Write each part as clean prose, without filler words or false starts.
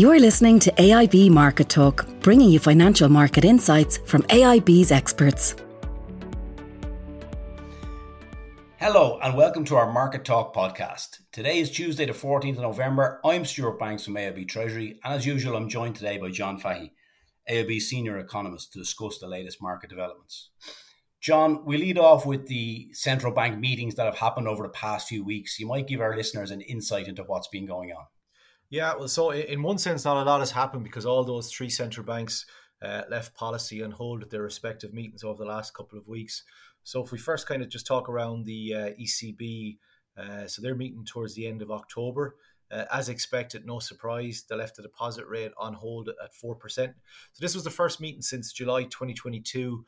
You're listening to AIB Market Talk, bringing you financial market insights from AIB's experts. Hello and welcome to our Market Talk podcast. Today is Tuesday the 14th of November. I'm Stuart Banks from AIB Treasury, and as usual I'm joined today by John Fahy, AIB Senior Economist, to discuss the latest market developments. John, we lead off with the central bank meetings that have happened over the past few weeks. You might give our listeners an insight into what's been going on. Yeah, well, so in one sense, not a lot has happened because all those three central banks left policy on hold at their respective meetings over the last couple of weeks. So if we first kind of just talk around the ECB, so they're meeting towards the end of October. As expected, no surprise, they left the deposit rate on hold at 4%. So this was the first meeting since July 2022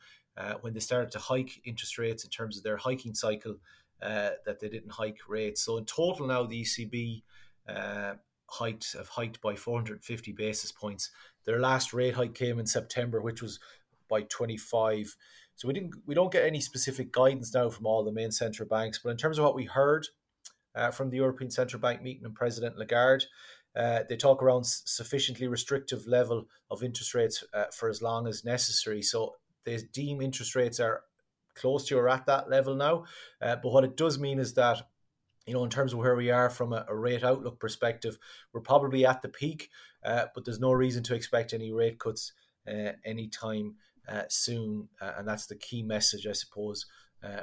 when they started to hike interest rates in terms of their hiking cycle, that they didn't hike rates. So in total now, the ECB have hiked by 450 basis points. Their last rate hike came in September, which was by 25. So we don't get any specific guidance now from all the main central banks. But in terms of what we heard from the European Central Bank meeting and President Lagarde, they talk around sufficiently restrictive level of interest rates for as long as necessary. So they deem interest rates are close to or at that level now. But what it does mean is that, you know, in terms of where we are from a rate outlook perspective, we're probably at the peak, but there's no reason to expect any rate cuts anytime soon. And that's the key message, I suppose,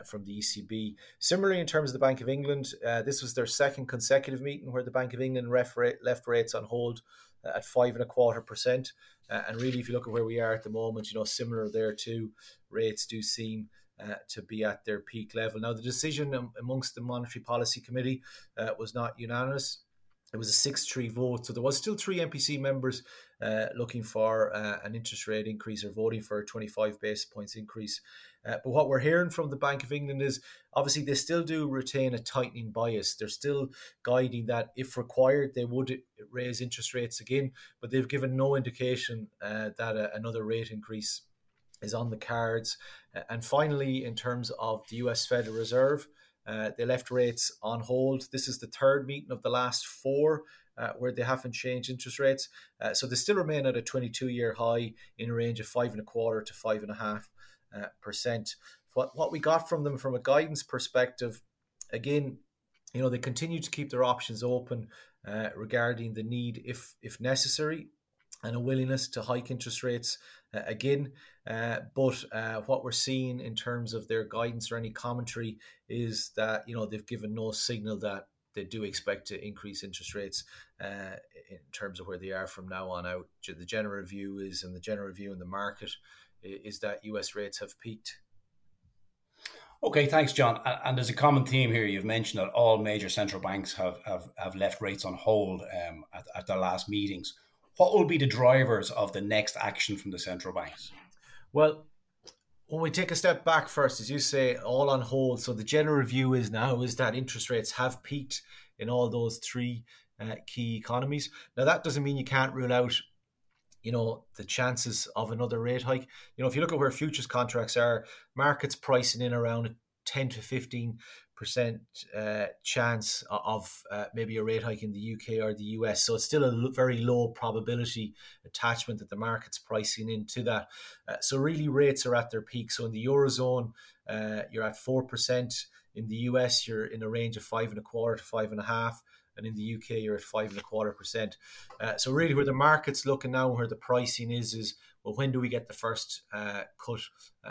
from the ECB. Similarly, in terms of the Bank of England, this was their second consecutive meeting where the Bank of England left rates on hold at 5.25%. And really, if you look at where we are at the moment, you know, similar there too, rates do seem to be at their peak level. Now, the decision amongst the Monetary Policy Committee was not unanimous. It was a 6-3 vote. So there was still three MPC members looking for an interest rate increase or voting for a 25 basis points increase. But what we're hearing from the Bank of England is obviously they still do retain a tightening bias. They're still guiding that if required, they would raise interest rates again. But they've given no indication that another rate increase is on the cards. And finally, in terms of the US Federal Reserve, they left rates on hold. This is the third meeting of the last four where they haven't changed interest rates. So they still remain at a 22-year high in a range of 5.25% to 5.5%. What we got from them from a guidance perspective, again, you know, they continue to keep their options open regarding the need, if necessary, and a willingness to hike interest rates again. But what we're seeing in terms of their guidance or any commentary is that, you know, they've given no signal that they do expect to increase interest rates in terms of where they are from now on out. The general view is, and the general view in the market is, that US rates have peaked. Okay, thanks, John. And there's a common theme here. You've mentioned that all major central banks have left rates on hold at their last meetings. What will be the drivers of the next action from the central banks? Well, when we take a step back first, as you say, all on hold. So the general view is now is that interest rates have peaked in all those three key economies. Now, that doesn't mean you can't rule out, you know, the chances of another rate hike. You know, if you look at where futures contracts are, markets pricing in around a 10 to 15% chance of maybe a rate hike in the UK or the US. So it's still a very low probability attachment that the market's pricing into that. So really rates are at their peak. So in the Eurozone, you're at 4%. In the US, you're in a range of 5.25 to 5.5. And in the UK, you're at 5.25%. So really where the market's looking now, where the pricing is, well, when do we get the first cut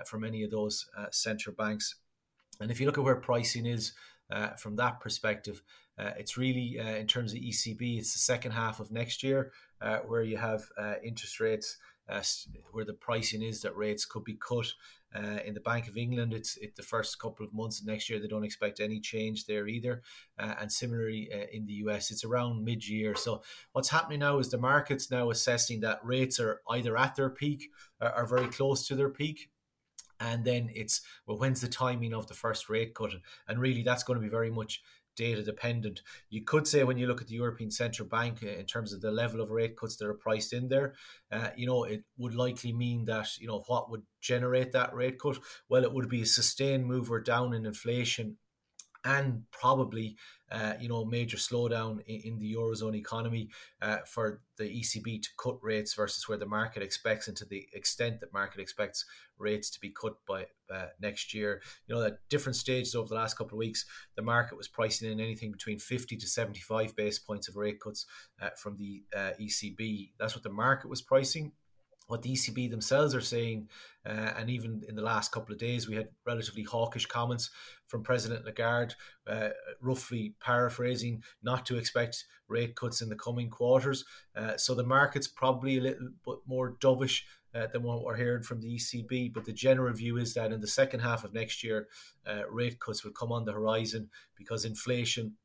from any of those central banks? And if you look at where pricing is from that perspective, it's really in terms of ECB, it's the second half of next year where you have interest rates, where the pricing is that rates could be cut. In the Bank of England, it's the first couple of months of next year. They don't expect any change there either. And similarly in the US, it's around mid-year. So what's happening now is the market's now assessing that rates are either at their peak or are very close to their peak. And then it's, well, when's the timing of the first rate cut? And really, that's going to be very much data dependent. You could say when you look at the European Central Bank in terms of the level of rate cuts that are priced in there, you know, it would likely mean that, you know, what would generate that rate cut? Well, it would be a sustained move or down in inflation and probably major slowdown in the Eurozone economy, for the ECB to cut rates versus where the market expects, and to the extent that market expects rates to be cut by next year. You know, at different stages over the last couple of weeks, the market was pricing in anything between 50 to 75 basis points of rate cuts from the ECB. That's what the market was pricing. What the ECB themselves are saying, and even in the last couple of days, we had relatively hawkish comments from President Lagarde, roughly paraphrasing, not to expect rate cuts in the coming quarters. So the market's probably a little bit more dovish than what we're hearing from the ECB. But the general view is that in the second half of next year, rate cuts will come on the horizon because inflation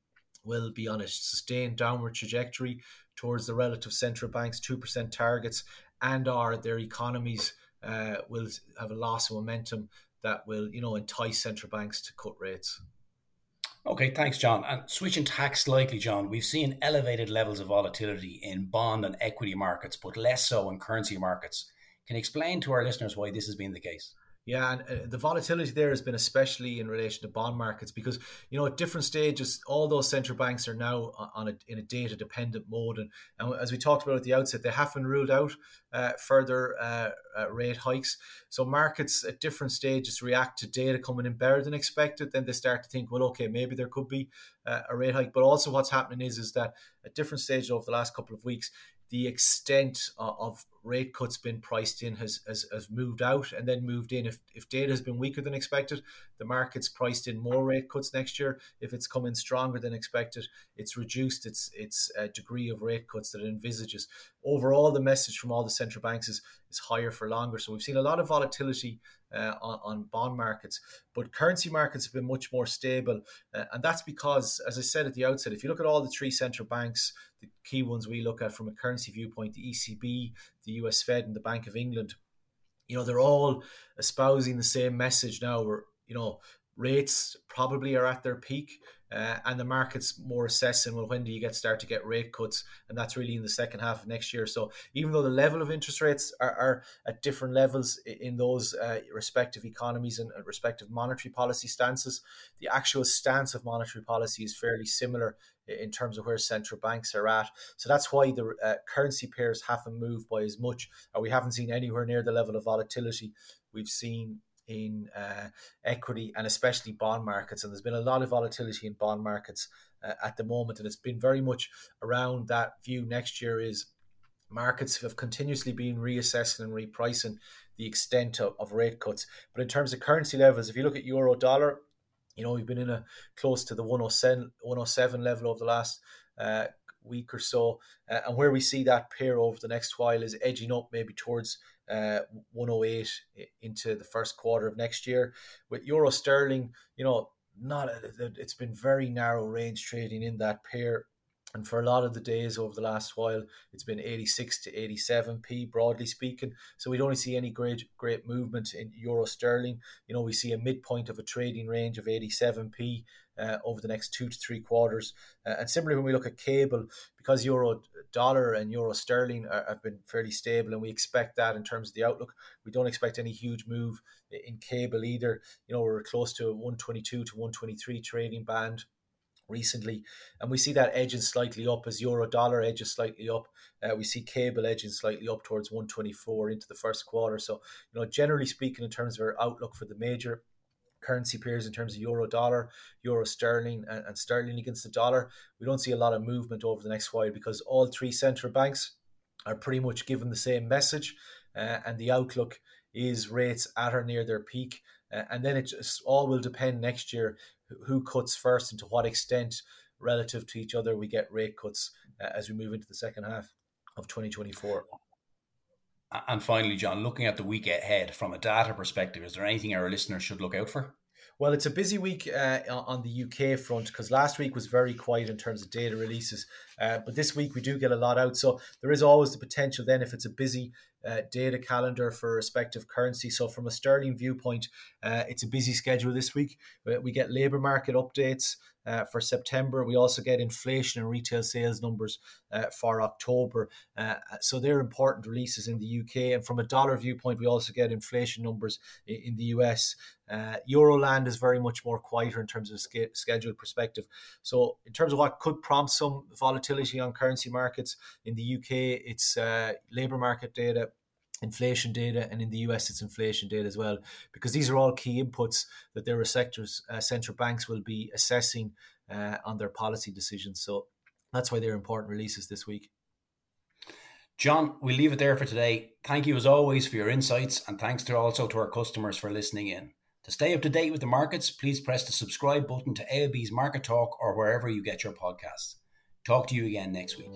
will be on a sustained downward trajectory towards the relative central banks' 2% targets, and are their economies will have a loss of momentum that will, entice central banks to cut rates. Okay, thanks, John. And switching tack slightly, John, we've seen elevated levels of volatility in bond and equity markets, but less so in currency markets. Can you explain to our listeners why this has been the case? Yeah, and the volatility there has been especially in relation to bond markets because, at different stages, all those central banks are now in a data-dependent mode. And as we talked about at the outset, they haven't ruled out further rate hikes. So markets at different stages react to data coming in better than expected. Then they start to think, well, okay, maybe there could be a rate hike. But also what's happening is that at different stages over the last couple of weeks, the extent of rate cuts been priced in has moved out and then moved in. If data has been weaker than expected, the market's priced in more rate cuts next year. If it's come in stronger than expected, it's reduced its degree of rate cuts that it envisages. Overall, the message from all the central banks is higher for longer. So we've seen a lot of volatility on bond markets, but currency markets have been much more stable. And that's because, as I said at the outset, if you look at all the three central banks, the key ones we look at from a currency viewpoint, the ECB, the US Fed and the Bank of England, they're all espousing the same message now where, rates probably are at their peak. And the market's more assessing, well, when do you start to get rate cuts? And that's really in the second half of next year. So even though the level of interest rates are at different levels in those respective economies and respective monetary policy stances, the actual stance of monetary policy is fairly similar in terms of where central banks are at. So that's why the currency pairs haven't moved by as much. We haven't seen anywhere near the level of volatility we've seen in equity and especially bond markets. And there's been a lot of volatility in bond markets at the moment. And it's been very much around that view next year is markets have continuously been reassessing and repricing the extent of rate cuts. But in terms of currency levels, if you look at euro dollar, we've been in a close to the 107 level over the last week or so. And where we see that pair over the next while is edging up maybe towards 108 into the first quarter of next year. With euro sterling, it's been very narrow range trading in that pair. And for a lot of the days over the last while, it's been 86 to 87p, broadly speaking. So we don't see any great movement in euro sterling. We see a midpoint of a trading range of 87p over the next 2 to 3 quarters. And similarly, when we look at cable, because euro dollar and euro sterling have been fairly stable, and we expect that in terms of the outlook, we don't expect any huge move in cable either. We're close to a 122 to 123 trading band recently, and we see that edging slightly up as euro dollar edges slightly up. We see cable edging slightly up towards 124 into the first quarter. So generally speaking, in terms of our outlook for the major currency pairs in terms of euro dollar, euro sterling and sterling against the dollar, we don't see a lot of movement over the next while because all three central banks are pretty much given the same message, and the outlook is rates at or near their peak. And then it just all will depend next year who cuts first and to what extent relative to each other we get rate cuts as we move into the second half of 2024. And finally, John, looking at the week ahead from a data perspective, is there anything our listeners should look out for? Well, it's a busy week on the UK front because last week was very quiet in terms of data releases. But this week we do get a lot out. So there is always the potential then, if it's a busy data calendar for respective currency. So from a sterling viewpoint, it's a busy schedule this week. We get labour market updates for September. We also get inflation and retail sales numbers for October. So they're important releases in the UK. And from a dollar viewpoint, we also get inflation numbers in the US. Euroland is very much more quieter in terms of schedule perspective. So in terms of what could prompt some volatility on currency markets, in the UK, it's labour market data, inflation data, and in the US it's inflation data as well, because these are all key inputs that their central banks will be assessing on their policy decisions. So that's why they're important releases this week. John, we'll leave it there for today. Thank you as always for your insights, and thanks to also to our customers for listening in. To stay up to date with the markets, please press the subscribe button to AIB's Market Talk or wherever you get your podcasts. Talk to you again next week.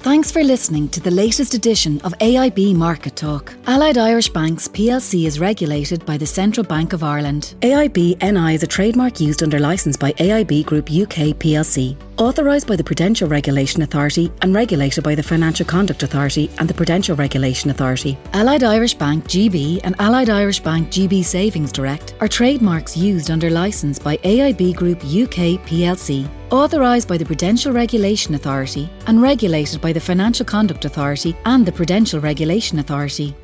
Thanks for listening to the latest edition of AIB Market Talk. Allied Irish Banks PLC is regulated by the Central Bank of Ireland. AIB NI is a trademark used under licence by AIB Group UK PLC, authorised by the Prudential Regulation Authority and regulated by the Financial Conduct Authority and the Prudential Regulation Authority. Allied Irish Bank GB and Allied Irish Bank GB Savings Direct are trademarks used under licence by AIB Group UK PLC, authorised by the Prudential Regulation Authority and regulated by the Financial Conduct Authority and the Prudential Regulation Authority.